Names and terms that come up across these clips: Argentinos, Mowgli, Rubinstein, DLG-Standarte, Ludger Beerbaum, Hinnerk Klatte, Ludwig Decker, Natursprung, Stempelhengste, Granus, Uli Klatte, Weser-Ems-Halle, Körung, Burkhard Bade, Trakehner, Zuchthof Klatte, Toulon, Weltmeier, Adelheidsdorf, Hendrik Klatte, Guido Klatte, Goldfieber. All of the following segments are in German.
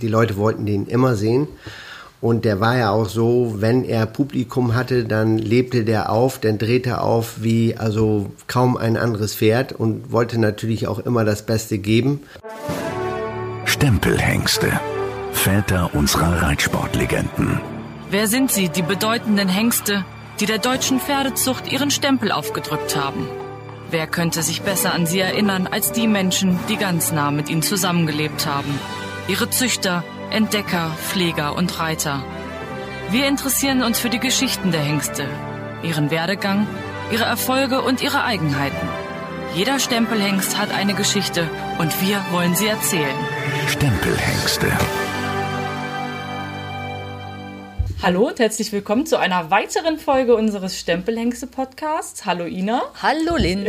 Die Leute wollten den immer sehen. Und der war ja auch so, wenn er Publikum hatte, dann lebte der auf, dann drehte er auf wie also kaum ein anderes Pferd und wollte natürlich auch immer das Beste geben. Stempelhengste, Väter unserer Reitsportlegenden. Wer sind sie, die bedeutenden Hengste, die der deutschen Pferdezucht ihren Stempel aufgedrückt haben? Wer könnte sich besser an sie erinnern als die Menschen, die ganz nah mit ihnen zusammengelebt haben? Ihre Züchter, Entdecker, Pfleger und Reiter. Wir interessieren uns für die Geschichten der Hengste, ihren Werdegang, ihre Erfolge und ihre Eigenheiten. Jeder Stempelhengst hat eine Geschichte und wir wollen sie erzählen. Stempelhengste. Hallo und herzlich willkommen zu einer weiteren Folge unseres Stempelhengste-Podcasts. Hallo Ina. Hallo Lynn.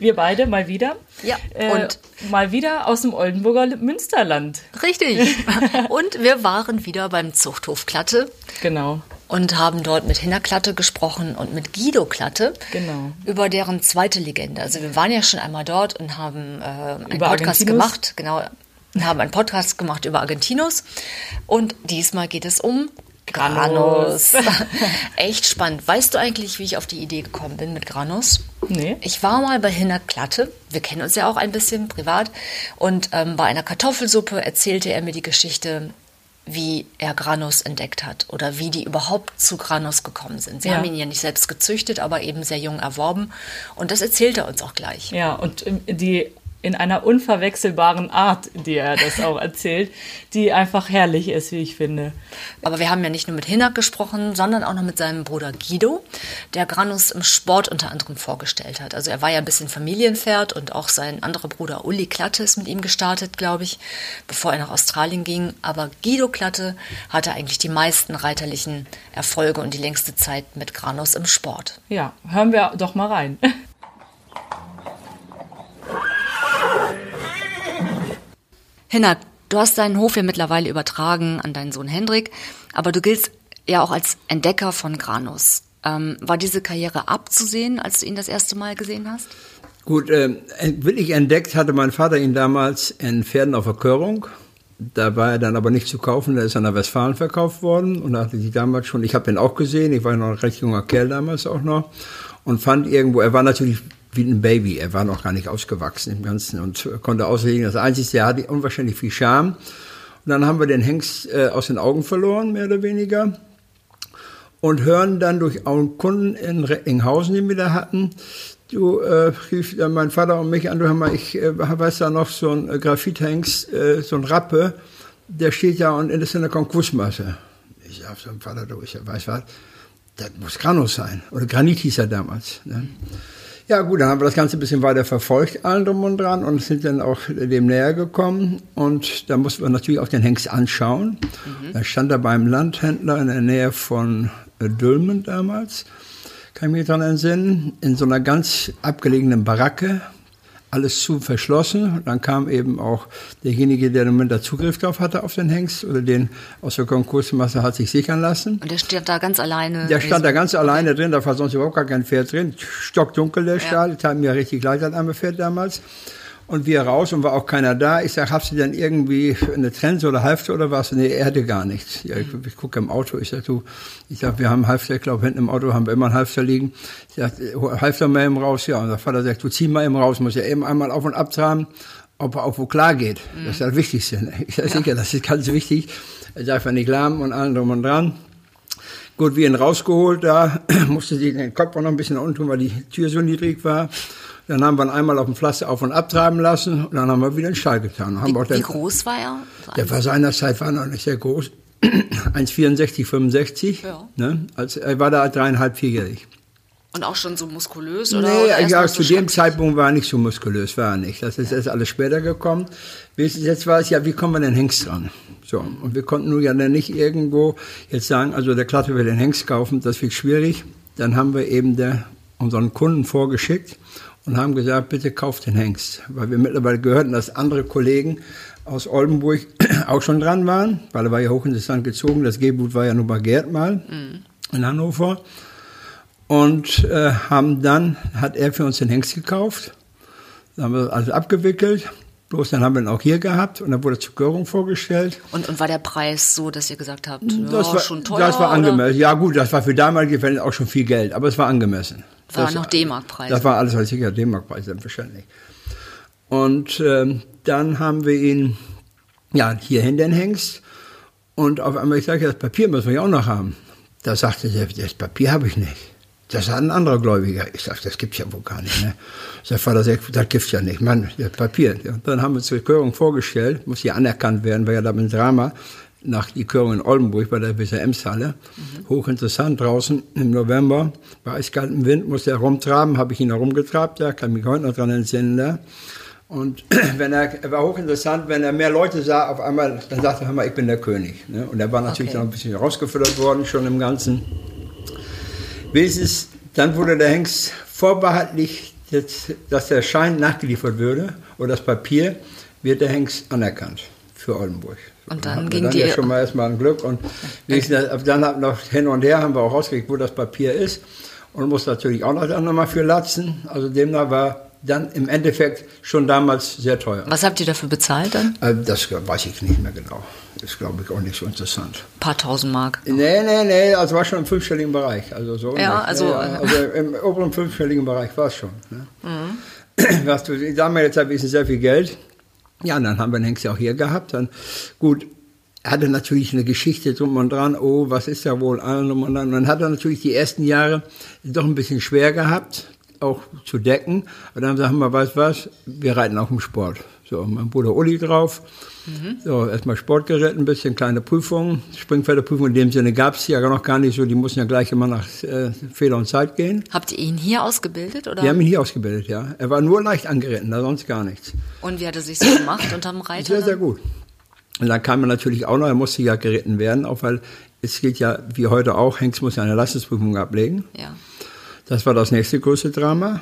Wir beide mal wieder. Ja, und mal wieder aus dem Oldenburger Münsterland. Richtig. Und wir waren wieder beim Zuchthof Klatte. Genau. Und haben dort mit Hinnerk Klatte gesprochen und mit Guido Klatte. Genau. Über deren zweite Legende. Also wir waren ja schon einmal dort und haben einen Podcast gemacht. Genau. Wir haben einen Podcast gemacht über Argentinos. Und diesmal geht es um Granus. Echt spannend. Weißt du eigentlich, wie ich auf die Idee gekommen bin mit Granus? Nee. Ich war mal bei Hinnerk Klatte. Wir kennen uns ja auch ein bisschen privat. Und bei einer Kartoffelsuppe erzählte er mir die Geschichte, wie er Granus entdeckt hat oder wie die überhaupt zu Granus gekommen sind. Sie haben ihn ja nicht selbst gezüchtet, aber eben sehr jung erworben. Und das erzählt er uns auch gleich. Ja, und die in einer unverwechselbaren Art, die er das auch erzählt, die einfach herrlich ist, wie ich finde. Aber wir haben ja nicht nur mit Hinnerk gesprochen, sondern auch noch mit seinem Bruder Guido, der Granus im Sport unter anderem vorgestellt hat. Also er war ja ein bisschen Familienpferd und auch sein anderer Bruder Uli Klatte ist mit ihm gestartet, glaube ich, bevor er nach Australien ging. Aber Guido Klatte hatte eigentlich die meisten reiterlichen Erfolge und die längste Zeit mit Granus im Sport. Ja, hören wir doch mal rein. Hinnerk, du hast deinen Hof ja mittlerweile übertragen an deinen Sohn Hendrik, aber du giltst ja auch als Entdecker von Granus. War diese Karriere abzusehen, als du ihn das erste Mal gesehen hast? Gut, wirklich entdeckt hatte mein Vater ihn damals in Pferden auf der Körung. Da war er dann aber nicht zu kaufen, der ist an der Westfalen verkauft worden und da hatte ich damals schon, ich habe ihn auch gesehen, ich war noch ein recht junger Kerl damals auch noch und fand irgendwo, er war natürlich wie ein Baby, er war noch gar nicht ausgewachsen im Ganzen und konnte auslegen. Das Einzige, er hatte unwahrscheinlich viel Charme. Und dann haben wir den Hengst aus den Augen verloren, mehr oder weniger. Und hören dann durch einen Kunden in Recklinghausen, den wir da hatten, rief dann mein Vater und mich an, du hör mal, ich weiß da noch so einen Graphithengst, so ein Rappe, der steht da und ist in der Konkursmasse. Ich sag so, Vater, du, ich weiß was, das muss Granus sein. Oder Granit hieß er damals, ne? Ja gut, dann haben wir das Ganze ein bisschen weiter verfolgt, allen drum und dran und sind dann auch dem näher gekommen und da mussten wir natürlich auch den Hengst anschauen. Mhm. Da stand er beim Landhändler in der Nähe von Dülmen damals, kann ich mich daran entsinnen, in so einer ganz abgelegenen Baracke, alles zu verschlossen. Und dann kam eben auch derjenige, der im Moment da Zugriff drauf hatte auf den Hengst oder den aus der Konkursmasse hat sich sichern lassen. Und der stand da ganz alleine? Der stand da ganz alleine drin, da war sonst überhaupt gar kein Pferd drin. Stockdunkel der Stall, das hat mir richtig leid, das arme Pferd damals. Und wir raus und war auch keiner da. Ich sag, hast du denn irgendwie eine Trense oder Halfter oder was? Nee, er hatte gar nichts. Ja, ich gucke im Auto, ich sag, wir haben einen Halfter, ich glaube, hinten im Auto haben wir immer einen Halfter liegen. Ich sag, Halfter mal eben raus, ja. Und der Vater sagt, du zieh mal eben raus, muss ja eben einmal auf und ab traben, ob er auch wo klar geht. Mhm. Das ist das Wichtigste. Ne? Ich sag, sicher, das ist ganz wichtig. Er sagt, wenn nicht lahm und allem drum und dran. Gut, wir ihn rausgeholt, da musste sich den Kopf auch noch ein bisschen nach unten tun, weil die Tür so niedrig war. Dann haben wir ihn einmal auf dem Pflaster auf- und abtreiben lassen und dann haben wir wieder in den Stall getan. Wie groß war er? Der war seinerzeit noch nicht sehr groß, 1,64, 65. Ja. Ne? Er war da 3,5-4-jährig. Und auch schon so muskulös? Oder? Nee, ja, zu dem Zeitpunkt war er nicht so muskulös, war er nicht. Das ist erst alles später gekommen. Jetzt war es ja, wie kommen wir den Hengst dran? So, und wir konnten nun ja dann nicht irgendwo jetzt sagen, also der Klatte will den Hengst kaufen, das wird schwierig. Dann haben wir eben unseren Kunden vorgeschickt und haben gesagt, bitte kauft den Hengst. Weil wir mittlerweile gehörten, dass andere Kollegen aus Oldenburg auch schon dran waren, weil er war ja hochinteressant gezogen. Das Gebut war ja nur bei Gerd mal in Hannover. Und hat er für uns den Hengst gekauft. Dann haben wir also abgewickelt. Bloß dann haben wir ihn auch hier gehabt und dann wurde er zur Körung vorgestellt. Und war der Preis so, dass ihr gesagt habt, das ja, war schon teuer? Das war angemessen. Oder? Ja gut, das war für damalige Fälle auch schon viel Geld, aber es war angemessen. War das noch D-Mark-Preis? Das war alles als sicher D-Mark-Preis, selbstverständlich. Und dann haben wir ihn ja hier hin, den Hengst. Und auf einmal, ich sage, das Papier müssen wir ja auch noch haben. Da sagte er, das Papier habe ich nicht. Das hat ein anderer Gläubiger. Ich sage, das gibt's ja wohl gar nicht. Ne? Sein Vater sagt, das gibt's ja nicht. Mann, das Papier. Ja, dann haben wir uns die Körung vorgestellt. Muss hier anerkannt werden, war ja da ein Drama. Nach die Körung in Oldenburg bei der Weser-Ems-Halle. Mhm. Hochinteressant, draußen im November. Bei eiskaltem Wind musste er rumtraben. Habe ich ihn herumgetrabt. Da kann mich heute noch dran entsinnen. Ne? Und er war hochinteressant, wenn er mehr Leute sah, auf einmal, dann sagte er, hör mal, ich bin der König. Ne? Und er war natürlich noch ein bisschen rausgefördert worden, schon im Ganzen. Wenigstens, dann wurde der Hengst vorbehaltlich, dass der Schein nachgeliefert würde, oder das Papier, wird der Hengst anerkannt für Oldenburg. Und dann ging die... Ja, schon mal erstmal ein Glück. Und dann haben noch hin und her, haben wir auch rausgekriegt, wo das Papier ist. Und muss natürlich auch noch mal für latzen. Also demnach war dann im Endeffekt schon damals sehr teuer. Was habt ihr dafür bezahlt dann? Das weiß ich nicht mehr genau. Ist, glaube ich, auch nicht so interessant. Ein paar tausend Mark? Nee, also war schon im fünfstelligen Bereich. Also so ja, also im oberen fünfstelligen Bereich war es schon. Ne? Mhm. Was du damals habe ich sehr viel Geld. Ja, und dann haben wir den Hengst ja auch hier gehabt. Dann, gut, er hatte natürlich eine Geschichte drum und dran. Oh, was ist ja wohl an und dran. Und dann hat er natürlich die ersten Jahre doch ein bisschen schwer gehabt, auch zu decken. Und dann sagen wir, weißt du was, wir reiten auch im Sport. So, mein Bruder Uli drauf. Mhm. So, erstmal Sport geritten, ein bisschen kleine Prüfungen. Springpferdeprüfung in dem Sinne gab es ja noch gar nicht so. Die mussten ja gleich immer nach Fehler und Zeit gehen. Habt ihr ihn hier ausgebildet? Oder? Wir haben ihn hier ausgebildet, ja. Er war nur leicht angeritten, da sonst gar nichts. Und wie hat er sich so gemacht unterm Reiter? Sehr, sehr gut. Und dann kam er natürlich auch noch, er musste ja geritten werden, auch weil es geht ja, wie heute auch, Hengst muss ja eine Leistungsprüfung ablegen. Ja. Das war das nächste größte Drama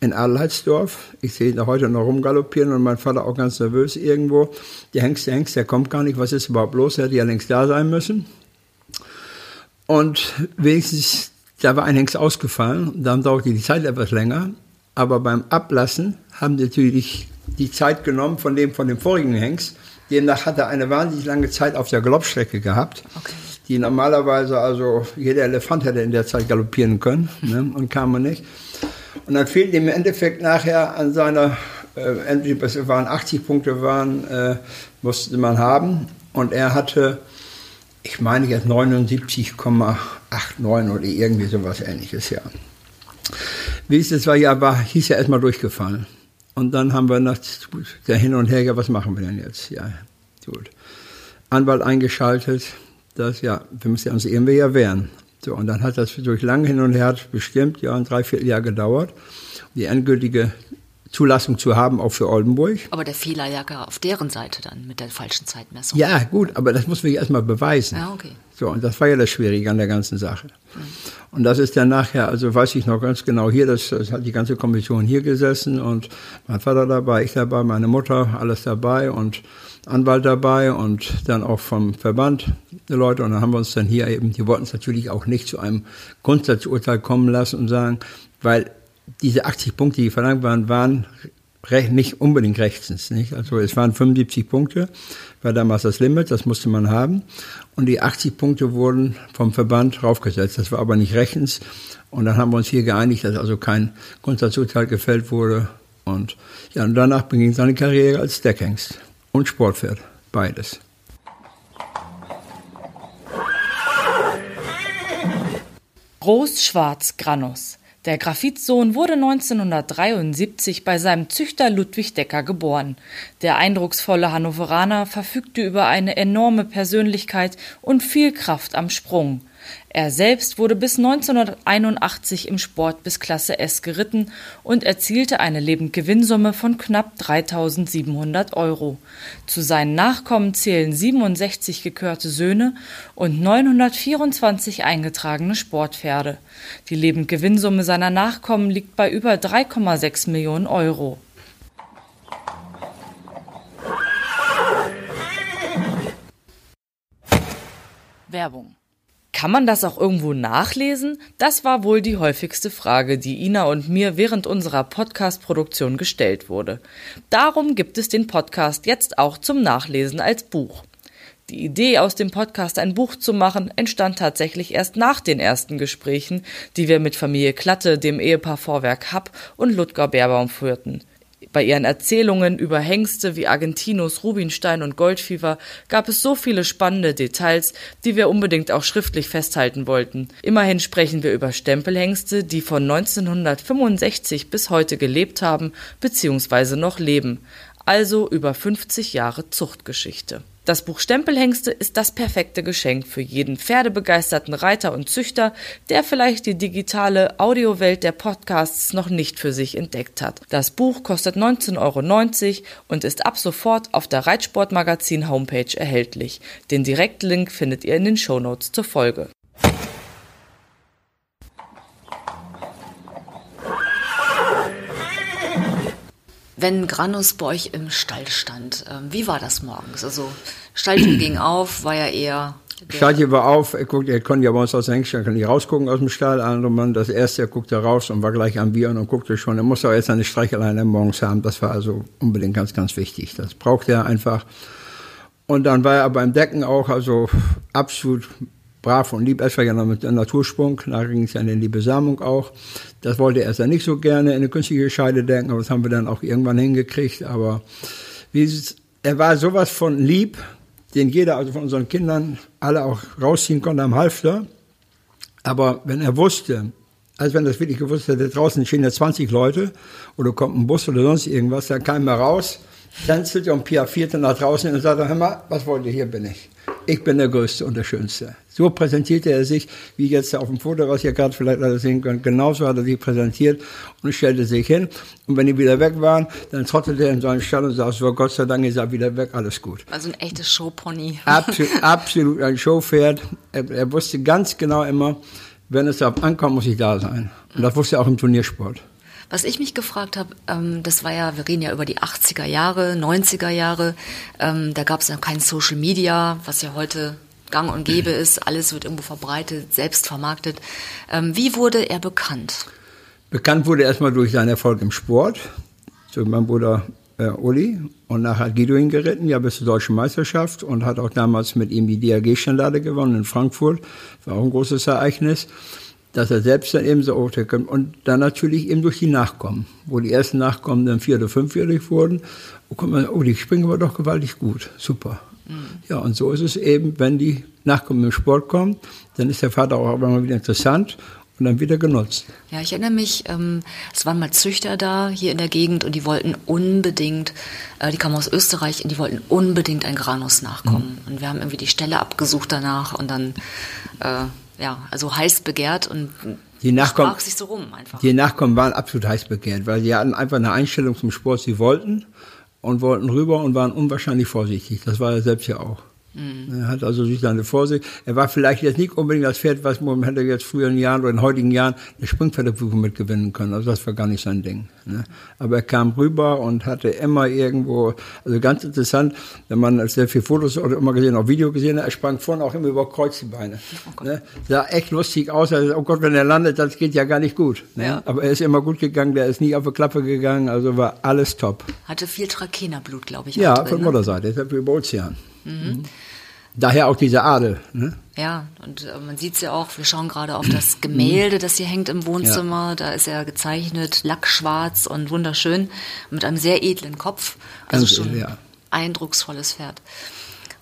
in Adelheidsdorf. Ich sehe ihn da heute noch rumgaloppieren und mein Vater auch ganz nervös irgendwo. Der Hengst, der kommt gar nicht. Was ist überhaupt los? Der hätte ja längst da sein müssen. Und wenigstens, da war ein Hengst ausgefallen. Und dann dauerte die Zeit etwas länger. Aber beim Ablassen haben natürlich die Zeit genommen von dem vorigen Hengst. Demnach hat er eine wahnsinnig lange Zeit auf der Galoppstrecke gehabt. Okay. Die normalerweise, also jeder Elefant hätte in der Zeit galoppieren können, ne, und kam er nicht. Und dann fehlt ihm im Endeffekt nachher an seiner, es waren 80 Punkte, musste man haben. Und er hatte, ich meine jetzt 79,89 oder irgendwie sowas ähnliches, ja. Wie es das war, ja, hieß ja erstmal durchgefallen. Und dann haben wir nach der Hin und Her, ja, was machen wir denn jetzt? Ja, gut. Anwalt eingeschaltet. Das, ja, wir müssen uns irgendwie ja wehren. So, und dann hat das durch lange Hin und Her bestimmt ja ein Dreivierteljahr gedauert, um die endgültige Zulassung zu haben, auch für Oldenburg. Aber der Fehler ja auf deren Seite dann mit der falschen Zeitmessung. Ja, gut, aber das muss man ja erstmal beweisen. Ja, okay. So, und das war ja das Schwierige an der ganzen Sache. Mhm. Und das ist dann nachher, also weiß ich noch ganz genau hier, das hat die ganze Kommission hier gesessen und mein Vater dabei, ich dabei, meine Mutter, alles dabei und Anwalt dabei und dann auch vom Verband die Leute. Und dann haben wir uns dann hier eben, die wollten es natürlich auch nicht zu einem Grundsatzurteil kommen lassen und sagen, weil diese 80 Punkte, die verlangt waren, waren nicht unbedingt rechtens. Nicht? Also es waren 75 Punkte, war damals das Limit, das musste man haben. Und die 80 Punkte wurden vom Verband draufgesetzt, das war aber nicht rechtens. Und dann haben wir uns hier geeinigt, dass also kein Grundsatzurteil gefällt wurde. Und ja, und danach beginnt seine Karriere als Deckhengst und Sportpferd, beides. Großschwarz Granus. Der Graphitsohn wurde 1973 bei seinem Züchter Ludwig Decker geboren. Der eindrucksvolle Hannoveraner verfügte über eine enorme Persönlichkeit und viel Kraft am Sprung. Er selbst wurde bis 1981 im Sport bis Klasse S geritten und erzielte eine Lebendgewinnsumme von knapp 3.700 €. Zu seinen Nachkommen zählen 67 gekörte Söhne und 924 eingetragene Sportpferde. Die Lebendgewinnsumme seiner Nachkommen liegt bei über 3,6 Millionen €. Werbung. Kann man das auch irgendwo nachlesen? Das war wohl die häufigste Frage, die Ina und mir während unserer Podcast-Produktion gestellt wurde. Darum gibt es den Podcast jetzt auch zum Nachlesen als Buch. Die Idee, aus dem Podcast ein Buch zu machen, entstand tatsächlich erst nach den ersten Gesprächen, die wir mit Familie Klatte, dem Ehepaar Vorwerk Happ und Ludger Beerbaum führten. Bei ihren Erzählungen über Hengste wie Argentinos, Rubinstein und Goldfieber gab es so viele spannende Details, die wir unbedingt auch schriftlich festhalten wollten. Immerhin sprechen wir über Stempelhengste, die von 1965 bis heute gelebt haben bzw. noch leben, also über 50 Jahre Zuchtgeschichte. Das Buch Stempelhengste ist das perfekte Geschenk für jeden pferdebegeisterten Reiter und Züchter, der vielleicht die digitale Audiowelt der Podcasts noch nicht für sich entdeckt hat. Das Buch kostet 19,90 € und ist ab sofort auf der Reitsportmagazin-Homepage erhältlich. Den Direktlink findet ihr in den Shownotes zur Folge. Wenn Granus bei euch im Stall stand, wie war das morgens? Also Stalltür ging auf, war ja eher... Stalltür war auf, er guckte, er konnte ja bei uns aus der Hengststall, konnte nicht rausgucken aus dem Stall. Andere Mann, das erste, er guckte raus und war gleich am Bier und guckte schon. Er musste auch jetzt eine Streicheleine morgens haben, das war also unbedingt ganz, ganz wichtig. Das brauchte er einfach. Und dann war er beim Decken auch, also absolut... brav und lieb, erst war ja noch mit Natursprung, nachher ging es ja in die Besamung auch. Das wollte er erst dann nicht so gerne in eine künstliche Scheide denken, aber das haben wir dann auch irgendwann hingekriegt. Aber er war sowas von lieb, den jeder, also von unseren Kindern, alle auch rausziehen konnte am Halfter. Aber wenn er wusste, als wenn er das wirklich gewusst hätte, draußen stehen ja 20 Leute oder kommt ein Bus oder sonst irgendwas, da kam er raus, tänzelte und piaffierte nach draußen und sagte, hör mal, was wollt ihr, hier bin ich. Ich bin der Größte und der Schönste. So präsentierte er sich, wie jetzt auf dem Foto, was ihr gerade vielleicht alle sehen könnt. Genauso hat er sich präsentiert und stellte sich hin. Und wenn die wieder weg waren, dann trottelte er in seinen Stall und sagte, so Gott sei Dank, ihr seid wieder weg, alles gut. Also ein echtes Showpony. Absolut ein Showpferd. Er wusste ganz genau immer, wenn es darauf ankommt, muss ich da sein. Und das wusste er auch im Turniersport. Was ich mich gefragt habe, das war ja, wir reden ja über die 80er Jahre, 90er Jahre, da gab es noch kein Social Media, was ja heute gang und gäbe ist, alles wird irgendwo verbreitet, selbst vermarktet. Wie wurde er bekannt? Bekannt wurde er erstmal durch seinen Erfolg im Sport, durch meinen Bruder Uli, und nachher hat Guido ihn geritten, ja, bis zur Deutschen Meisterschaft und hat auch damals mit ihm die DLG-Standarte gewonnen in Frankfurt, war auch ein großes Ereignis. Dass er selbst dann eben so aufkommt und dann natürlich eben durch die Nachkommen, wo die ersten Nachkommen dann 4- oder 5-jährig wurden, wo kommt man, oh, die springen aber doch gewaltig gut, super. Mhm. Ja, und so ist es eben, wenn die Nachkommen im Sport kommen, dann ist der Vater auch immer wieder interessant und dann wieder genutzt. Ja, ich erinnere mich, es waren mal Züchter da hier in der Gegend und die wollten unbedingt, die kamen aus Österreich und die wollten unbedingt ein Granus nachkommen. Mhm. Und wir haben irgendwie die Stelle abgesucht danach und dann... ja, also heiß begehrt und sprach sich so rum einfach. Die Nachkommen waren absolut heiß begehrt, weil sie hatten einfach eine Einstellung zum Sport, sie wollten rüber und waren unwahrscheinlich vorsichtig. Das war er selbst ja auch. Mhm. Er hat also sich seine Vorsicht. Er war vielleicht jetzt nicht unbedingt das Pferd, was man hätte jetzt früher in Jahren oder in heutigen Jahren eine Springpferdeprüfung mitgewinnen können. Also das war gar nicht sein Ding. Ne? Aber er kam rüber und hatte immer irgendwo, also ganz interessant, wenn man sehr viele Fotos oder immer gesehen, auch Video gesehen hat, er sprang vorne auch immer über Kreuz die Beine. Oh, ne? Sah echt lustig aus. Also, oh Gott, wenn er landet, das geht ja gar nicht gut. Ne? Ja. Aber er ist immer gut gegangen, der ist nie auf die Klappe gegangen, also war alles top. Hatte viel Trakehnerblut, glaube ich. Ja, drin, von Mutterseite, deshalb über Ozean. Mhm. Daher auch dieser Adel. Ne? Ja, und man sieht es ja auch, wir schauen gerade auf das Gemälde, das hier hängt im Wohnzimmer. Ja. Da ist er gezeichnet, lackschwarz und wunderschön, mit einem sehr edlen Kopf. Also ganz schon edel, ja. Eindrucksvolles Pferd.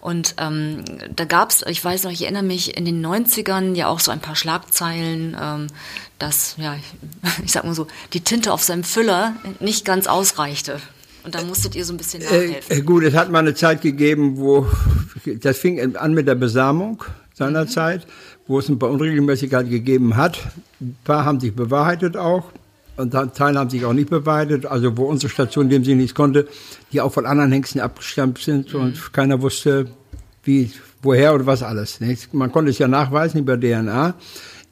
Und da gab es, ich weiß noch, ich erinnere mich, in den 90ern ja auch so ein paar Schlagzeilen, dass, ja, ich sag mal so, die Tinte auf seinem Füller nicht ganz ausreichte. Und da musstet ihr so ein bisschen nachhelfen. Gut, es hat mal eine Zeit gegeben, wo, das fing an mit der Besamung seiner Zeit, wo es ein paar Unregelmäßigkeiten gegeben hat. Ein paar haben sich bewahrheitet auch und ein Teil haben sich auch nicht bewahrheitet. Also wo unsere Station, dem sie nichts konnte, die auch von anderen Hengsten abgestammt sind und keiner wusste, wie, woher oder was alles. Nicht? Man konnte es ja nachweisen über DNA.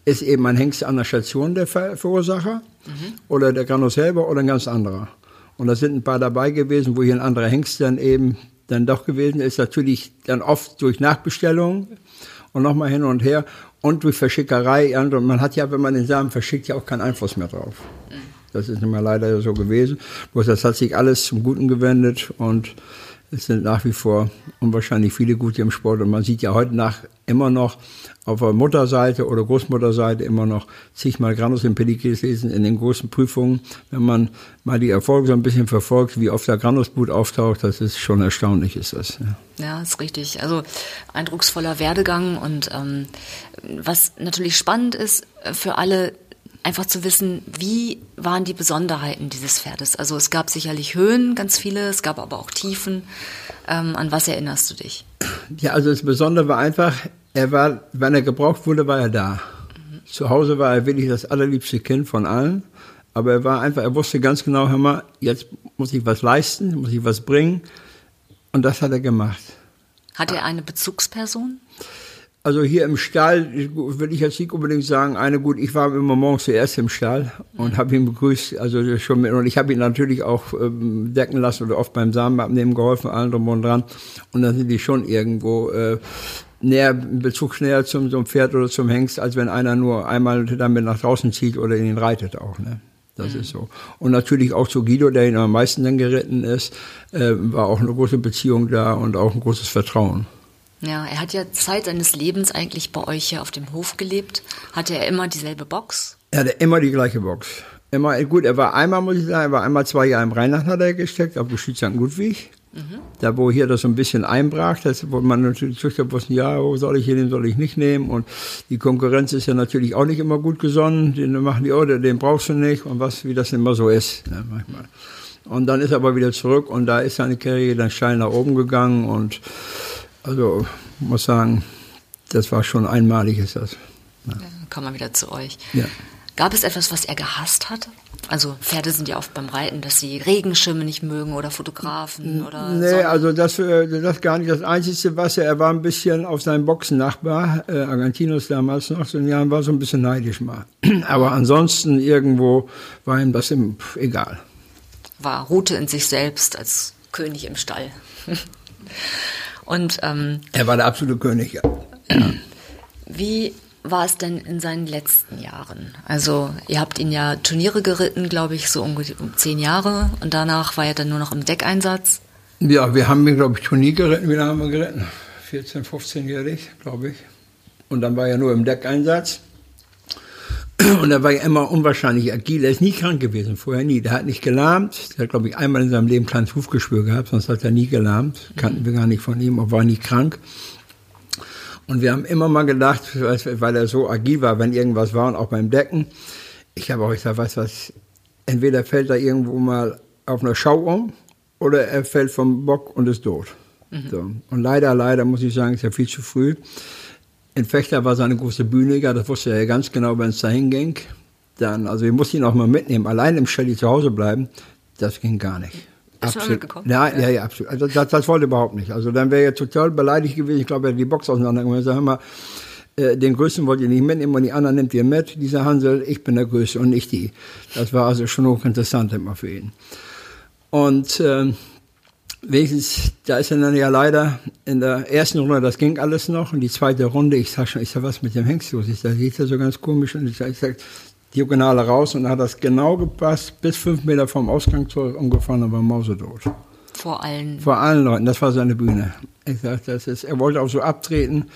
Ist eben ein Hengst an der Station der Verursacher oder der Granus selber oder ein ganz anderer. Und da sind ein paar dabei gewesen, wo hier ein anderer Hengst dann eben dann doch gewesen ist. Natürlich dann oft durch Nachbestellung und nochmal hin und her und durch Verschickerei. Und man hat ja, wenn man den Samen verschickt, ja auch keinen Einfluss mehr drauf. Das ist immer leider so gewesen. Bloß das hat sich alles zum Guten gewendet und es sind nach wie vor unwahrscheinlich viele Gute im Sport. Und man sieht ja heute nach immer noch auf der Mutterseite oder Großmutterseite immer noch zigmal Granus im Pedigrees lesen in den großen Prüfungen. Wenn man mal die Erfolge so ein bisschen verfolgt, wie oft der Granusblut auftaucht, das ist schon erstaunlich, ist das. Ja, ist richtig. Also eindrucksvoller Werdegang. Und was natürlich spannend ist für alle, einfach zu wissen, wie waren die Besonderheiten dieses Pferdes? Also es gab sicherlich Höhen, ganz viele, es gab aber auch Tiefen. An was erinnerst du dich? Ja, also das Besondere war einfach, er war, wenn er gebraucht wurde, war er da. Mhm. Zu Hause war er wirklich das allerliebste Kind von allen. Aber er war einfach, er wusste ganz genau, hör mal, jetzt muss ich was leisten, muss ich was bringen. Und das hat er gemacht. Hat er eine Bezugsperson? Also hier im Stall will ich jetzt nicht unbedingt sagen, eine gut, ich war immer morgens zuerst im Stall und habe ihn begrüßt, also schon mit, und ich habe ihn natürlich auch decken lassen oder oft beim Samenabnehmen geholfen, allen drum und dran, und dann sind die schon irgendwo näher, Bezug näher zum so einem Pferd oder zum Hengst, als wenn einer nur einmal damit nach draußen zieht oder ihn reitet auch, ne? Das ist so. Und natürlich auch zu Guido, der ihn am meisten dann geritten ist, war auch eine große Beziehung da und auch ein großes Vertrauen. Ja, er hat ja Zeit seines Lebens eigentlich bei euch hier auf dem Hof gelebt. Hatte er immer dieselbe Box? Er hatte immer die gleiche Box. Immer, gut, er war einmal, muss ich sagen, er war einmal 2 Jahre im Rheinland hat er gesteckt, auf dem Gestüt St. Ludwig. Mhm. Da, wo hier das so ein bisschen einbrach, das, wo man natürlich Züchter wussten, ja, wo soll ich hier nehmen, soll ich nicht nehmen. Und die Konkurrenz ist ja natürlich auch nicht immer gut gesonnen. Den machen die, oh, den brauchst du nicht und was, wie das immer so ist, ne, manchmal. Und dann ist er aber wieder zurück und da ist seine Karriere dann steil nach oben gegangen und also muss sagen, das war schon einmalig, ist das. Ja. Ja, kommen wir wieder zu euch. Ja. Gab es etwas, was er gehasst hat? Also Pferde sind ja oft beim Reiten, dass sie Regenschirme nicht mögen oder Fotografen oder nee, Sonnen. Also das gar nicht. Das Einzige, was er war ein bisschen auf seinen Boxennachbar, Argentinos damals noch, so in den Jahren war so ein bisschen neidisch mal. Aber ansonsten irgendwo war ihm das egal. War ruhte in sich selbst als König im Stall. Und, er war der absolute König, ja. Wie war es denn in seinen letzten Jahren? Also ihr habt ihn ja Turniere geritten, glaube ich, so um 10 Jahre. Und danach war er dann nur noch im Deckeinsatz. Ja, wir haben ihn, glaube ich, Turnier geritten. Wie lange haben wir geritten? 14-, 15-jährig, glaube ich. Und dann war er nur im Deckeinsatz. Und er war ja immer unwahrscheinlich agil. Er ist nie krank gewesen, vorher nie. Der hat nicht gelahmt. Der hat, glaube ich, einmal in seinem Leben ein kleines Hufgeschwür gehabt, sonst hat er nie gelahmt. Kannten wir gar nicht von ihm, aber war nie krank. Und wir haben immer mal gedacht, weil er so agil war, wenn irgendwas war und auch beim Decken. Ich habe auch gesagt, weißt du was, entweder fällt er irgendwo mal auf einer Schau um oder er fällt vom Bock und ist tot. Mhm. So. Und leider, muss ich sagen, ist ja viel zu früh. In Vechta war seine große Bühne, ja, das wusste er ja ganz genau, wenn es dahin ging. Dann, also wir mussten ihn auch mal mitnehmen, allein im Shelly zu Hause bleiben, das ging gar nicht. Ist schon mitgekommen? Ja, absolut. Also das wollte er überhaupt nicht. Also dann wäre er total beleidigt gewesen, ich glaube, er hat die Box auseinandergenommen. Ich sage mal, den Größten wollt ihr nicht mitnehmen und die anderen nehmt ihr mit. Dieser Hansel, ich bin der Größte und nicht die. Das war also schon hochinteressant immer für ihn. Und wenigstens, da ist er dann ja leider in der ersten Runde, das ging alles noch, und die zweite Runde, ich sag, was mit dem Hengst los? Ich sag, sieht er so ganz komisch, und ich sag, Diagonale raus, und dann hat das genau gepasst, bis 5 Meter vom Ausgangstor umgefahren, und war mausetot. Vor allen Leuten, das war seine Bühne. Ich sag, er wollte auch so abtreten.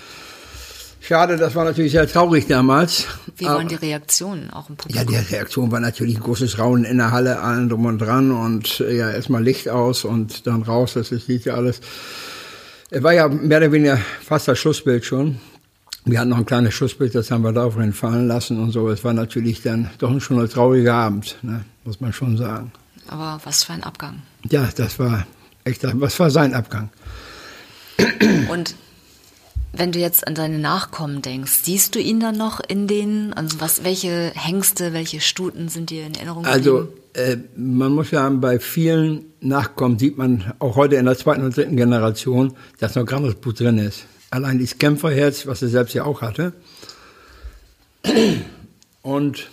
Schade, das war natürlich sehr traurig damals. Wie waren die Reaktionen auch im Publikum? Ja, die Reaktion war natürlich ein großes Raunen in der Halle, allen drum und dran und ja, erstmal Licht aus und dann raus, das lief ja alles. Es war ja mehr oder weniger fast das Schlussbild schon. Wir hatten noch ein kleines Schlussbild, das haben wir daraufhin fallen lassen und so. Es war natürlich dann doch schon ein trauriger Abend, ne? Muss man schon sagen. Aber was für ein Abgang. Ja, das war echt, was war sein Abgang. Und wenn du jetzt an deine Nachkommen denkst, siehst du ihn dann noch in denen? Also welche Hengste, welche Stuten sind dir in Erinnerung geblieben? Also man muss ja sagen, bei vielen Nachkommen sieht man auch heute in der 2. und 3. Generation, dass noch Granusblut drin ist. Allein dieses Kämpferherz, was er selbst ja auch hatte. Und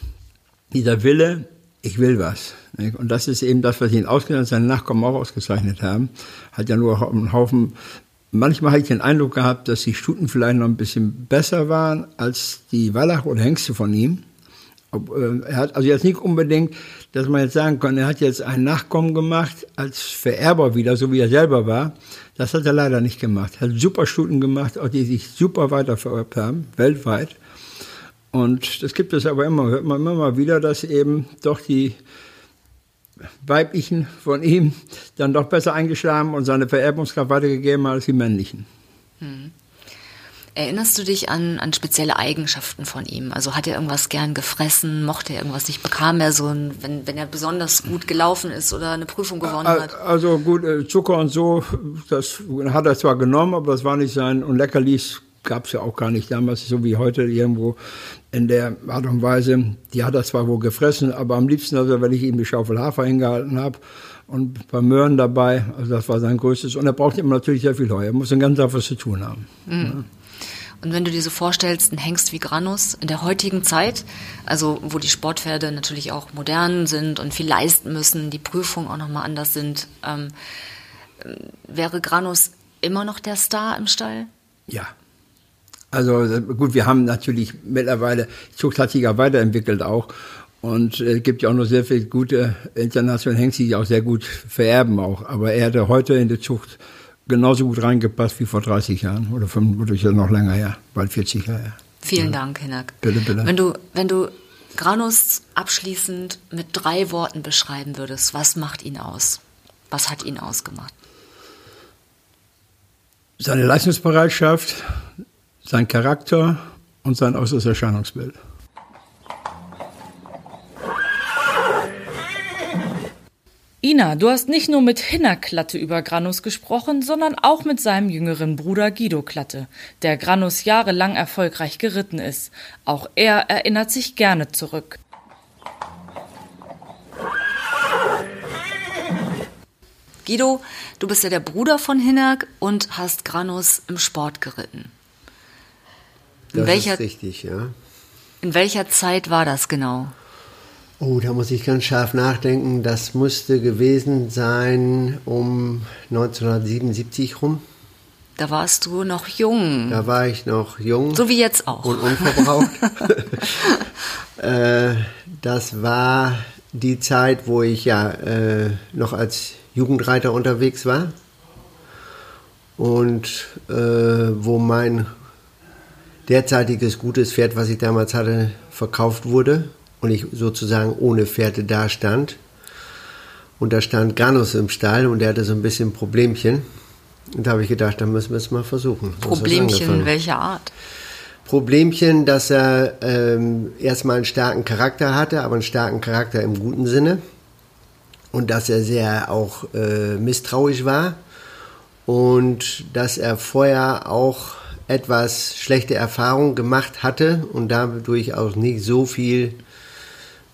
dieser Wille, ich will was. Und das ist eben das, was ihn ausgezeichnet hat, seine Nachkommen auch ausgezeichnet haben. Hat ja nur einen Haufen Manchmal habe ich den Eindruck gehabt, dass die Stuten vielleicht noch ein bisschen besser waren als die Wallach und Hengste von ihm. Er hat also jetzt nicht unbedingt, dass man jetzt sagen kann, er hat jetzt einen Nachkommen gemacht als Vererber wieder, so wie er selber war. Das hat er leider nicht gemacht. Er hat super Stuten gemacht, auch die sich super weitervererbt haben, weltweit. Und das gibt es aber immer, hört man immer mal wieder, dass eben doch die Weiblichen von ihm dann doch besser eingeschlagen und seine Vererbungskraft weitergegeben hat als die männlichen. Hm. Erinnerst du dich an spezielle Eigenschaften von ihm? Also hat er irgendwas gern gefressen, mochte er irgendwas nicht, bekam er so, wenn er besonders gut gelaufen ist oder eine Prüfung gewonnen hat? Also gut, Zucker und so, das hat er zwar genommen, aber das war nicht sein, und Leckerlis gab es ja auch gar nicht damals, so wie heute irgendwo in der Art und Weise. Die hat er zwar wohl gefressen, aber am liebsten, also wenn ich ihm die Schaufel Hafer hingehalten habe und ein paar Möhren dabei, also das war sein größtes. Und er braucht immer natürlich sehr viel Heu, er muss den ganzen Tag was zu tun haben. Mhm. Ja. Und wenn du dir so vorstellst, ein Hengst wie Granus in der heutigen Zeit, also wo die Sportpferde natürlich auch modern sind und viel leisten müssen, die Prüfungen auch nochmal anders sind, wäre Granus immer noch der Star im Stall? Ja. Also gut, wir haben natürlich mittlerweile, die Zucht hat sich ja weiterentwickelt auch. Und es gibt ja auch noch sehr viele gute internationale Hengste, die auch sehr gut vererben auch. Aber er hätte heute in der Zucht genauso gut reingepasst wie vor 30 Jahren oder 45, noch länger her, bald 40 Jahre. Vielen Dank, Hinnerk. Bitte. Wenn du Granus abschließend mit 3 Worten beschreiben würdest, was macht ihn aus? Was hat ihn ausgemacht? Seine Leistungsbereitschaft, sein Charakter und sein äußeres Erscheinungsbild. Ina, du hast nicht nur mit Hinnerk Klatte über Granus gesprochen, sondern auch mit seinem jüngeren Bruder Guido Klatte, der Granus jahrelang erfolgreich geritten ist. Auch er erinnert sich gerne zurück. Guido, du bist ja der Bruder von Hinnerk und hast Granus im Sport geritten. Das ist richtig, ja. In welcher Zeit war das genau? Oh, da muss ich ganz scharf nachdenken. Das müsste gewesen sein um 1977 rum. Da warst du noch jung. Da war ich noch jung. So wie jetzt auch. Und unverbraucht. Das war die Zeit, wo ich ja noch als Jugendreiter unterwegs war. Und wo mein derzeitiges gutes Pferd, was ich damals hatte, verkauft wurde. Und ich sozusagen ohne Pferde da stand. Und da stand Granus im Stall und der hatte so ein bisschen Problemchen. Und da habe ich gedacht, da müssen wir es mal versuchen. Problemchen, welcher Art? Problemchen, dass er erstmal einen starken Charakter hatte, aber einen starken Charakter im guten Sinne. Und dass er sehr auch misstrauisch war. Und dass er vorher auch etwas schlechte Erfahrungen gemacht hatte und dadurch auch nicht so viel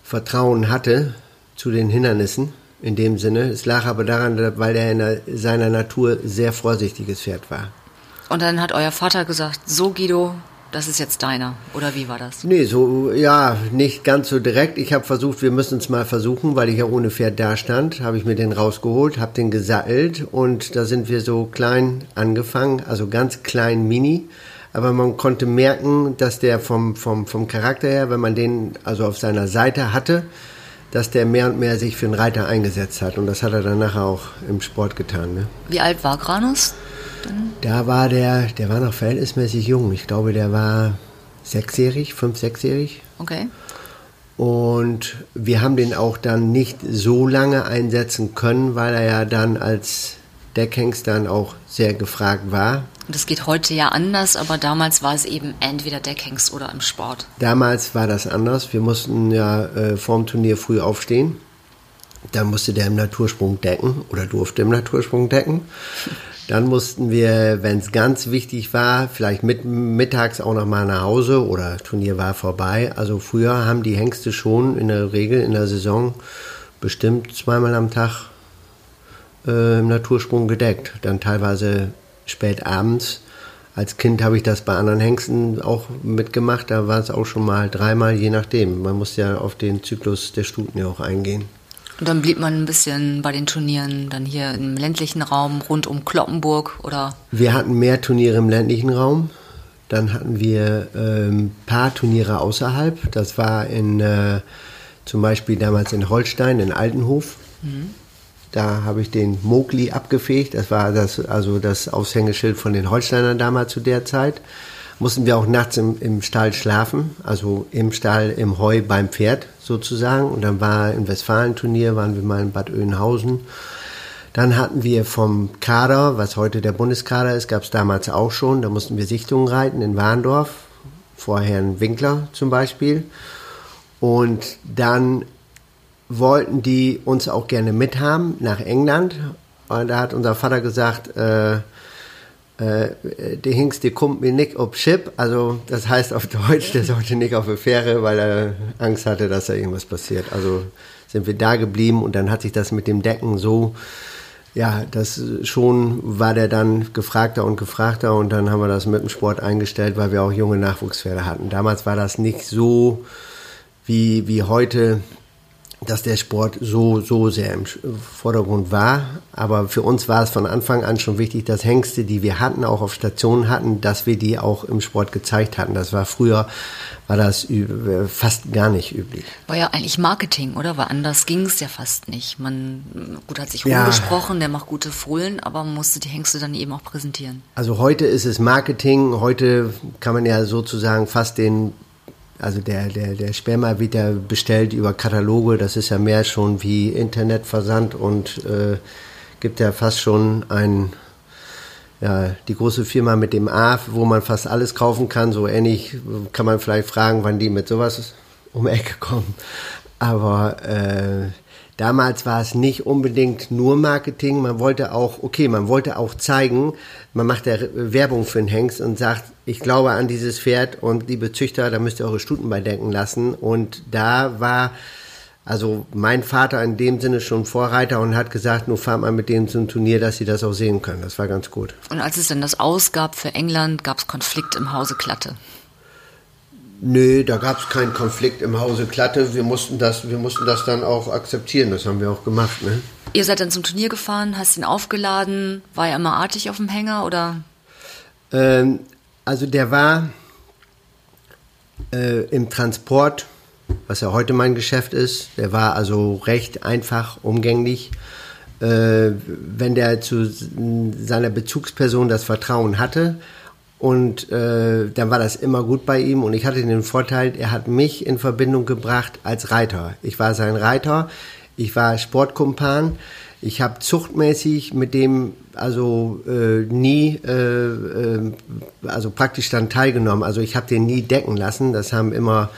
Vertrauen hatte zu den Hindernissen in dem Sinne. Es lag aber daran, weil er in seiner Natur sehr vorsichtiges Pferd war. Und dann hat euer Vater gesagt, so Guido, das ist jetzt deiner. Oder wie war das? Nee, so, ja, nicht ganz so direkt. Ich habe versucht, wir müssen es mal versuchen, weil ich ja ohne Pferd da stand. Habe ich mir den rausgeholt, habe den gesattelt und da sind wir so klein angefangen, also ganz klein mini. Aber man konnte merken, dass der vom Charakter her, wenn man den also auf seiner Seite hatte, dass der mehr und mehr sich für einen Reiter eingesetzt hat. Und das hat er dann nachher auch im Sport getan. Ne? Wie alt war Granus? Da war der war noch verhältnismäßig jung. Ich glaube, der war 5-6-jährig. Okay. Und wir haben den auch dann nicht so lange einsetzen können, weil er ja dann als Deckhengst dann auch sehr gefragt war. Und das geht heute ja anders, aber damals war es eben entweder Deckhengst oder im Sport. Damals war das anders. Wir mussten ja vorm Turnier früh aufstehen. Da musste der im Natursprung decken oder durfte im Natursprung decken. Dann mussten wir, wenn es ganz wichtig war, vielleicht mittags auch noch mal nach Hause oder Turnier war vorbei. Also früher haben die Hengste schon in der Regel in der Saison bestimmt zweimal am Tag im Natursprung gedeckt. Dann teilweise spät abends. Als Kind habe ich das bei anderen Hengsten auch mitgemacht. Da war es auch schon mal 3-mal, je nachdem. Man muss ja auf den Zyklus der Stuten ja auch eingehen. Und dann blieb man ein bisschen bei den Turnieren dann hier im ländlichen Raum rund um Cloppenburg, oder? Wir hatten mehr Turniere im ländlichen Raum. Dann hatten wir ein paar Turniere außerhalb. Das war in zum Beispiel damals in Holstein, in Altenhof. Mhm. Da habe ich den Mowgli abgefegt. Das war das Aushängeschild von den Holsteinern damals zu der Zeit. Mussten wir auch nachts im Stall schlafen, also im Stall, im Heu, beim Pferd sozusagen. Und dann war im Westfalen-Turnier, waren wir mal in Bad Oeynhausen. Dann hatten wir vom Kader, was heute der Bundeskader ist, gab es damals auch schon. Da mussten wir Sichtungen reiten in Warndorf, vor Herrn Winkler zum Beispiel. Und dann wollten die uns auch gerne mithaben nach England. Und da hat unser Vater gesagt, der Hingst, der kommt mir nicht auf Schiff, also das heißt auf Deutsch, der sollte nicht auf die Fähre, weil er Angst hatte, dass da irgendwas passiert. Also sind wir da geblieben und dann hat sich das mit dem Decken so, ja, das schon war der dann gefragter und dann haben wir das mit dem Sport eingestellt, weil wir auch junge Nachwuchspferde hatten. Damals war das nicht so wie heute, dass der Sport so sehr im Vordergrund war. Aber für uns war es von Anfang an schon wichtig, dass Hengste, die wir hatten, auch auf Stationen hatten, dass wir die auch im Sport gezeigt hatten. Das war früher, war das fast gar nicht üblich. War ja eigentlich Marketing, oder? Weil anders ging es ja fast nicht. Man, gut, hat sich rumgesprochen, ja, der macht gute Fohlen, aber man musste die Hengste dann eben auch präsentieren. Also heute ist es Marketing. Heute kann man ja sozusagen fast der Sperma wird ja bestellt über Kataloge, das ist ja mehr schon wie Internetversand und gibt ja fast schon die große Firma mit dem A, wo man fast alles kaufen kann, so ähnlich kann man vielleicht fragen, wann die mit sowas um die Ecke kommen. Aber damals war es nicht unbedingt nur Marketing, man wollte auch zeigen, man macht ja Werbung für den Hengst und sagt, ich glaube an dieses Pferd und liebe Züchter, da müsst ihr eure Stuten bei denken lassen. Und da war also mein Vater in dem Sinne schon Vorreiter und hat gesagt, nur fahrt mal mit denen zum Turnier, dass sie das auch sehen können. Das war ganz gut. Und als es dann das ausgab für England, gab es Konflikt im Hause Klatte? Nö, da gab es keinen Konflikt im Hause Klatte. Wir mussten das dann auch akzeptieren. Das haben wir auch gemacht, ne? Ihr seid dann zum Turnier gefahren, hast ihn aufgeladen. War er immer artig auf dem Hänger, oder? Also der war im Transport, was ja heute mein Geschäft ist, der war also recht einfach, umgänglich. Wenn der zu seiner Bezugsperson das Vertrauen hatte und dann war das immer gut bei ihm und ich hatte den Vorteil, er hat mich in Verbindung gebracht als Reiter. Ich war sein Reiter, ich war Sportkumpan. Ich habe zuchtmäßig mit dem nie praktisch dann teilgenommen. Also ich habe den nie decken lassen. Das haben immer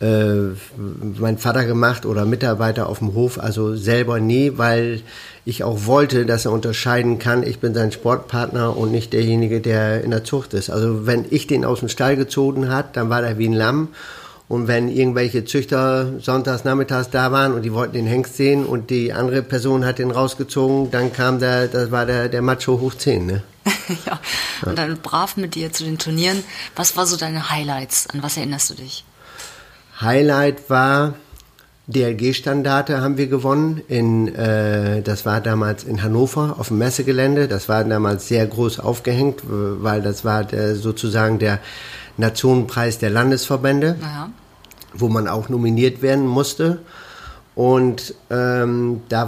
mein Vater gemacht oder Mitarbeiter auf dem Hof. Also selber nie, weil ich auch wollte, dass er unterscheiden kann, ich bin sein Sportpartner und nicht derjenige, der in der Zucht ist. Also wenn ich den aus dem Stall gezogen hat, dann war der wie ein Lamm. Und wenn irgendwelche Züchter sonntags, nachmittags da waren und die wollten den Hengst sehen und die andere Person hat den rausgezogen, dann kam das war der Macho hoch 10, ne? Ja, und dann brav mit dir zu den Turnieren. Was war so deine Highlights? An was erinnerst du dich? Highlight war, DLG-Standarte haben wir gewonnen. Das war damals in Hannover auf dem Messegelände. Das war damals sehr groß aufgehängt, weil das war sozusagen der Nationenpreis der Landesverbände. Naja. Wo man auch nominiert werden musste. Und da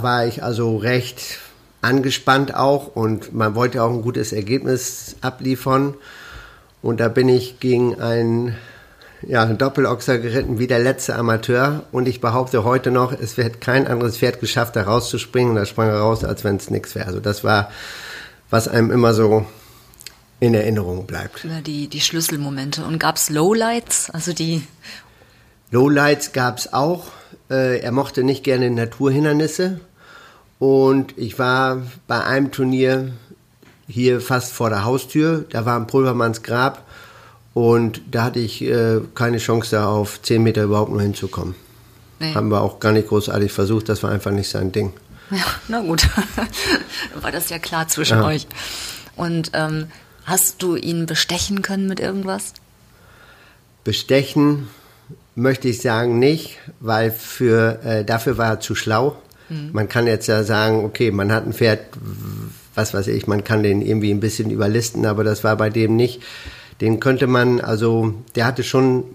war ich also recht angespannt auch und man wollte auch ein gutes Ergebnis abliefern. Und da bin ich gegen einen Doppelochser geritten wie der letzte Amateur. Und ich behaupte heute noch, es wird kein anderes Pferd geschafft, da rauszuspringen. Da sprang er raus, als wenn es nichts wäre. Also das war, was einem immer so in Erinnerung bleibt. Oder die Schlüsselmomente. Und gab es Lowlights? Also die Lowlights gab es auch. Er mochte nicht gerne Naturhindernisse. Und ich war bei einem Turnier hier fast vor der Haustür. Da war ein Pulvermanns Grab. Und da hatte ich keine Chance, da auf 10 Meter überhaupt nur hinzukommen. Nee. Haben wir auch gar nicht großartig versucht. Das war einfach nicht sein Ding. Ja, na gut. War das ja klar zwischen euch. Und hast du ihn bestechen können mit irgendwas? Bestechen möchte ich sagen nicht, weil dafür war er zu schlau. Mhm. Man kann jetzt ja sagen, okay, man hat ein Pferd, was weiß ich, man kann den irgendwie ein bisschen überlisten, aber das war bei dem nicht. Den könnte man, also der hatte schon,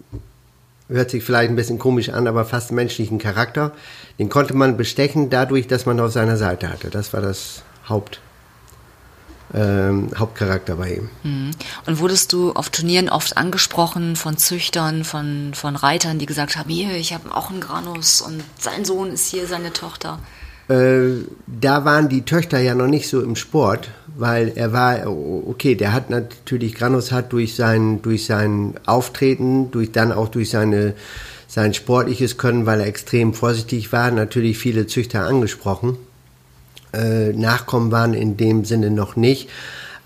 hört sich vielleicht ein bisschen komisch an, aber fast menschlichen Charakter. Den konnte man bestechen dadurch, dass man auf seiner Seite hatte. Das war das Hauptcharakter bei ihm. Mhm. Und wurdest du auf Turnieren oft angesprochen von Züchtern, von Reitern, die gesagt haben, hier, ich habe auch einen Granus und sein Sohn ist hier, seine Tochter? Da waren die Töchter ja noch nicht so im Sport, weil er war, okay, der hat natürlich, Granus hat durch sein Auftreten, durch sein sportliches Können, weil er extrem vorsichtig war, natürlich viele Züchter angesprochen. Nachkommen waren in dem Sinne noch nicht,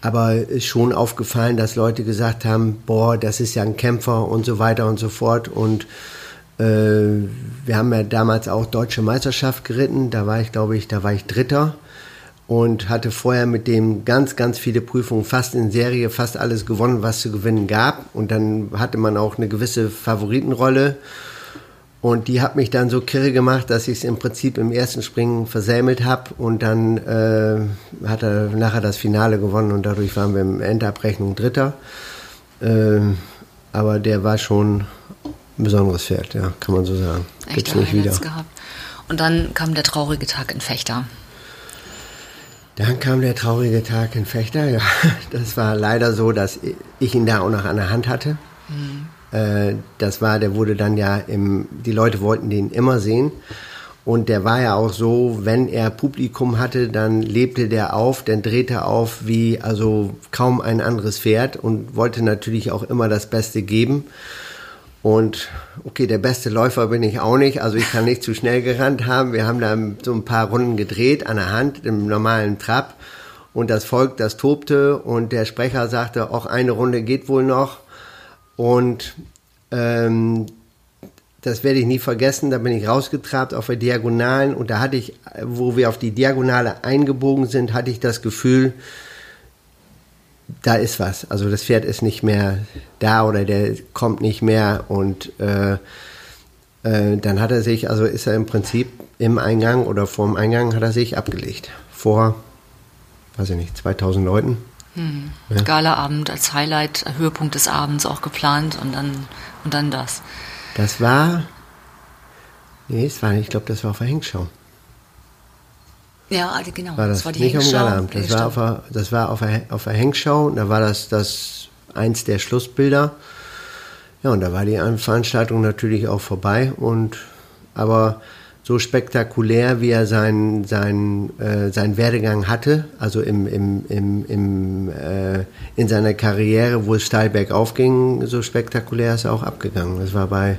aber ist schon aufgefallen, dass Leute gesagt haben, boah, das ist ja ein Kämpfer und so weiter und so fort. Und wir haben ja damals auch Deutsche Meisterschaft geritten, da war ich Dritter und hatte vorher mit dem ganz, ganz viele Prüfungen, fast in Serie, fast alles gewonnen, was zu gewinnen gab, und dann hatte man auch eine gewisse Favoritenrolle. Und die hat mich dann so kirre gemacht, dass ich es im Prinzip im ersten Springen versämelt habe. Und dann hat er nachher das Finale gewonnen und dadurch waren wir im Endabrechnung Dritter. Aber der war schon ein besonderes Pferd, ja, kann man so sagen. Gibt's nicht wieder. Und dann kam der traurige Tag in Vechta. Dann kam der traurige Tag in Vechta, ja. Das war leider so, dass ich ihn da auch noch an der Hand hatte. Mhm. Das war, der wurde dann ja die Leute wollten den immer sehen. Und der war ja auch so, wenn er Publikum hatte, dann lebte der auf, dann drehte er auf wie, also kaum ein anderes Pferd, und wollte natürlich auch immer das Beste geben. Und okay, der beste Läufer bin ich auch nicht, also ich kann nicht zu schnell gerannt haben. Wir haben da so ein paar Runden gedreht an der Hand im normalen Trab. Und das Volk, das tobte, und der Sprecher sagte, auch eine Runde geht wohl noch. Und das werde ich nie vergessen, da bin ich rausgetrabt auf der Diagonalen, und da hatte ich, wo wir auf die Diagonale eingebogen sind, hatte ich das Gefühl, da ist was. Also das Pferd ist nicht mehr da oder der kommt nicht mehr, und dann hat er sich, also ist er im Prinzip im Eingang oder vorm Eingang hat er sich abgelegt. Vor, weiß ich nicht, 2000 Leuten. Hm. Ja. Galaabend als Highlight, Höhepunkt des Abends auch geplant, und dann das. Das war, nee, es war nicht, ich glaube, das war auf der Hengstschau. Ja, also genau, war das war die nicht Hengstschau. Galaabend. Das war auf der Hengstschau, und da war das eins der Schlussbilder. Ja, und da war die Veranstaltung natürlich auch vorbei, aber so spektakulär, wie er seinen Werdegang hatte, also in seiner Karriere, wo es steil bergauf ging, so spektakulär ist er auch abgegangen. Das war bei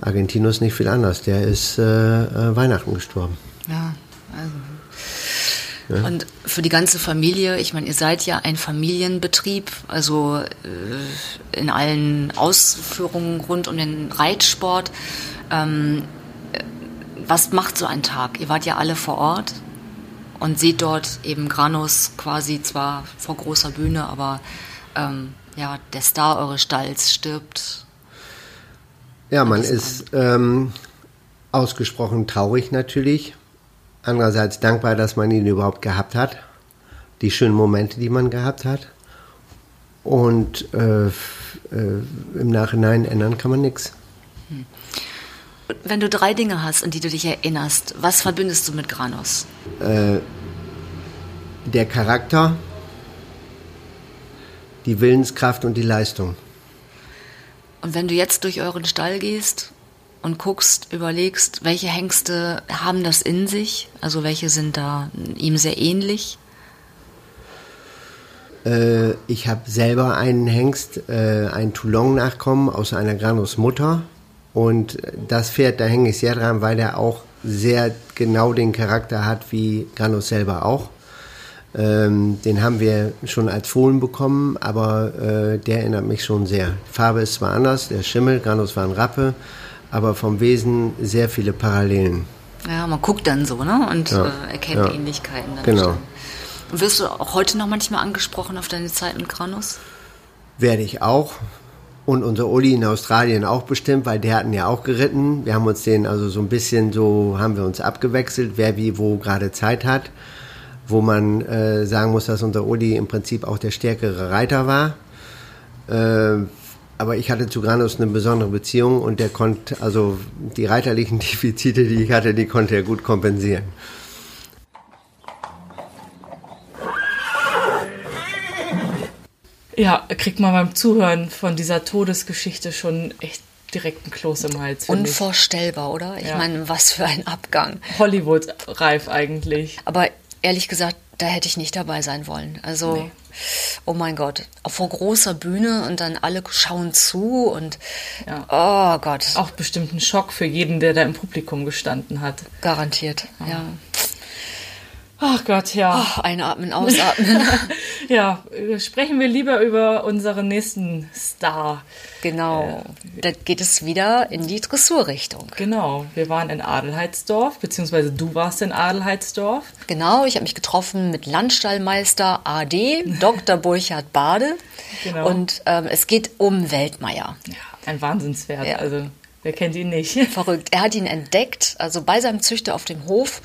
Argentinos nicht viel anders. Der ist Weihnachten gestorben. Ja, also. Ja. Und für die ganze Familie, ich meine, ihr seid ja ein Familienbetrieb, also in allen Ausführungen rund um den Reitsport. Was macht so ein Tag? Ihr wart ja alle vor Ort und seht dort eben Granus quasi zwar vor großer Bühne, aber ja, der Star eures Stalls stirbt. Ja, man ist ausgesprochen traurig natürlich. Andererseits dankbar, dass man ihn überhaupt gehabt hat. Die schönen Momente, die man gehabt hat. Und im Nachhinein ändern kann man nichts. Hm. Wenn du 3 Dinge hast, an die du dich erinnerst, was verbindest du mit Granus? Der Charakter, die Willenskraft und die Leistung. Und wenn du jetzt durch euren Stall gehst und guckst, überlegst, welche Hengste haben das in sich? Also welche sind da ihm sehr ähnlich? Ich habe selber einen Hengst, einen Toulon-Nachkommen aus einer Granus-Mutter. Und das Pferd, da hänge ich sehr dran, weil der auch sehr genau den Charakter hat, wie Granus selber auch. Den haben wir schon als Fohlen bekommen, aber der erinnert mich schon sehr. Die Farbe ist zwar anders, der Schimmel, Granus war ein Rappe, aber vom Wesen sehr viele Parallelen. Ja, man guckt dann so, ne? Und ja, erkennt ja Ähnlichkeiten. Dann genau. Und wirst du auch heute noch manchmal angesprochen auf deine Zeit mit Granus? Werde ich auch. und unser Uli in Australien auch bestimmt, weil der hatten ja auch geritten. Wir haben uns den also so ein bisschen so, haben wir uns abgewechselt, wer wie wo gerade Zeit hat. Wo man sagen muss, dass unser Uli im Prinzip auch der stärkere Reiter war. Aber ich hatte zu Granus eine besondere Beziehung und der konnte, also die reiterlichen Defizite, die ich hatte, die konnte er gut kompensieren. Ja, kriegt man beim Zuhören von dieser Todesgeschichte schon echt direkt einen Kloß im Hals. Unvorstellbar, ich. Oder? Ich meine, was für ein Abgang. Hollywood-reif eigentlich. Aber ehrlich gesagt, da hätte ich nicht dabei sein wollen. Also, nee. Oh mein Gott, vor großer Bühne und dann alle schauen zu und oh Gott. Auch bestimmt ein Schock für jeden, der da im Publikum gestanden hat. Garantiert, ja. Ach Gott, ja. Oh, einatmen, ausatmen. Ja, sprechen wir lieber über unseren nächsten Star. Genau, da geht es wieder in die Dressurrichtung. Genau, wir waren in Adelheidsdorf, beziehungsweise du warst in Adelheidsdorf. Genau, ich habe mich getroffen mit Landstallmeister AD, Dr. Burkhard Bade. Genau. Und es geht um Weltmeier. Ja, ein Wahnsinnswert, also wer kennt ihn nicht? Verrückt, er hat ihn entdeckt, also bei seinem Züchter auf dem Hof,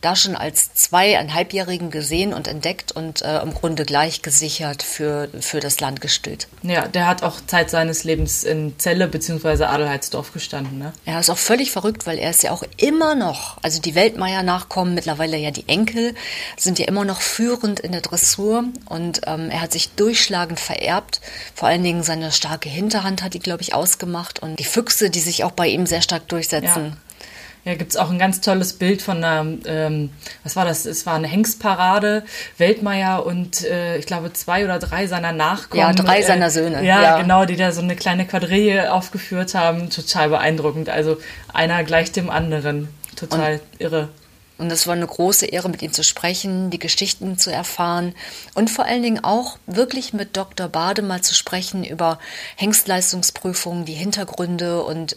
da schon als 2,5-Jährigen gesehen und entdeckt und im Grunde gleich gesichert für das Land gestillt. Ja, der hat auch Zeit seines Lebens in Celle bzw. Adelheidsdorf gestanden, ne? Er ist auch völlig verrückt, weil er ist ja auch immer noch, also die Weltmeier-Nachkommen, mittlerweile ja die Enkel, sind ja immer noch führend in der Dressur und er hat sich durchschlagend vererbt. Vor allen Dingen seine starke Hinterhand hat die, glaube ich, ausgemacht und die Füchse, die sich auch bei ihm sehr stark durchsetzen. Ja. Ja, gibt's auch ein ganz tolles Bild von einer, was war das? Es war eine Hengstparade, Weltmeier und ich glaube 2 oder 3 seiner Nachkommen. Ja, 3 seiner Söhne. Ja, genau, die da so eine kleine Quadrille aufgeführt haben. Total beeindruckend. Also einer gleich dem anderen. Total irre. Und es war eine große Ehre, mit ihm zu sprechen, die Geschichten zu erfahren und vor allen Dingen auch wirklich mit Dr. Bade mal zu sprechen über Hengstleistungsprüfungen, die Hintergründe. Und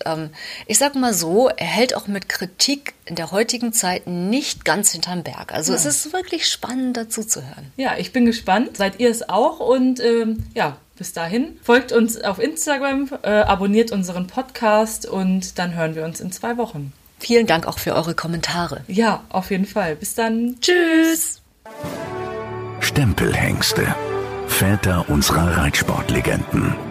ich sag mal so, er hält auch mit Kritik in der heutigen Zeit nicht ganz hinterm Berg. Also es ist wirklich spannend, dazu zu hören. Ja, ich bin gespannt. Seid ihr es auch? Und bis dahin folgt uns auf Instagram, abonniert unseren Podcast und dann hören wir uns in 2 Wochen. Vielen Dank auch für eure Kommentare. Ja, auf jeden Fall. Bis dann. Tschüss. Stempelhengste. Väter unserer Reitsportlegenden.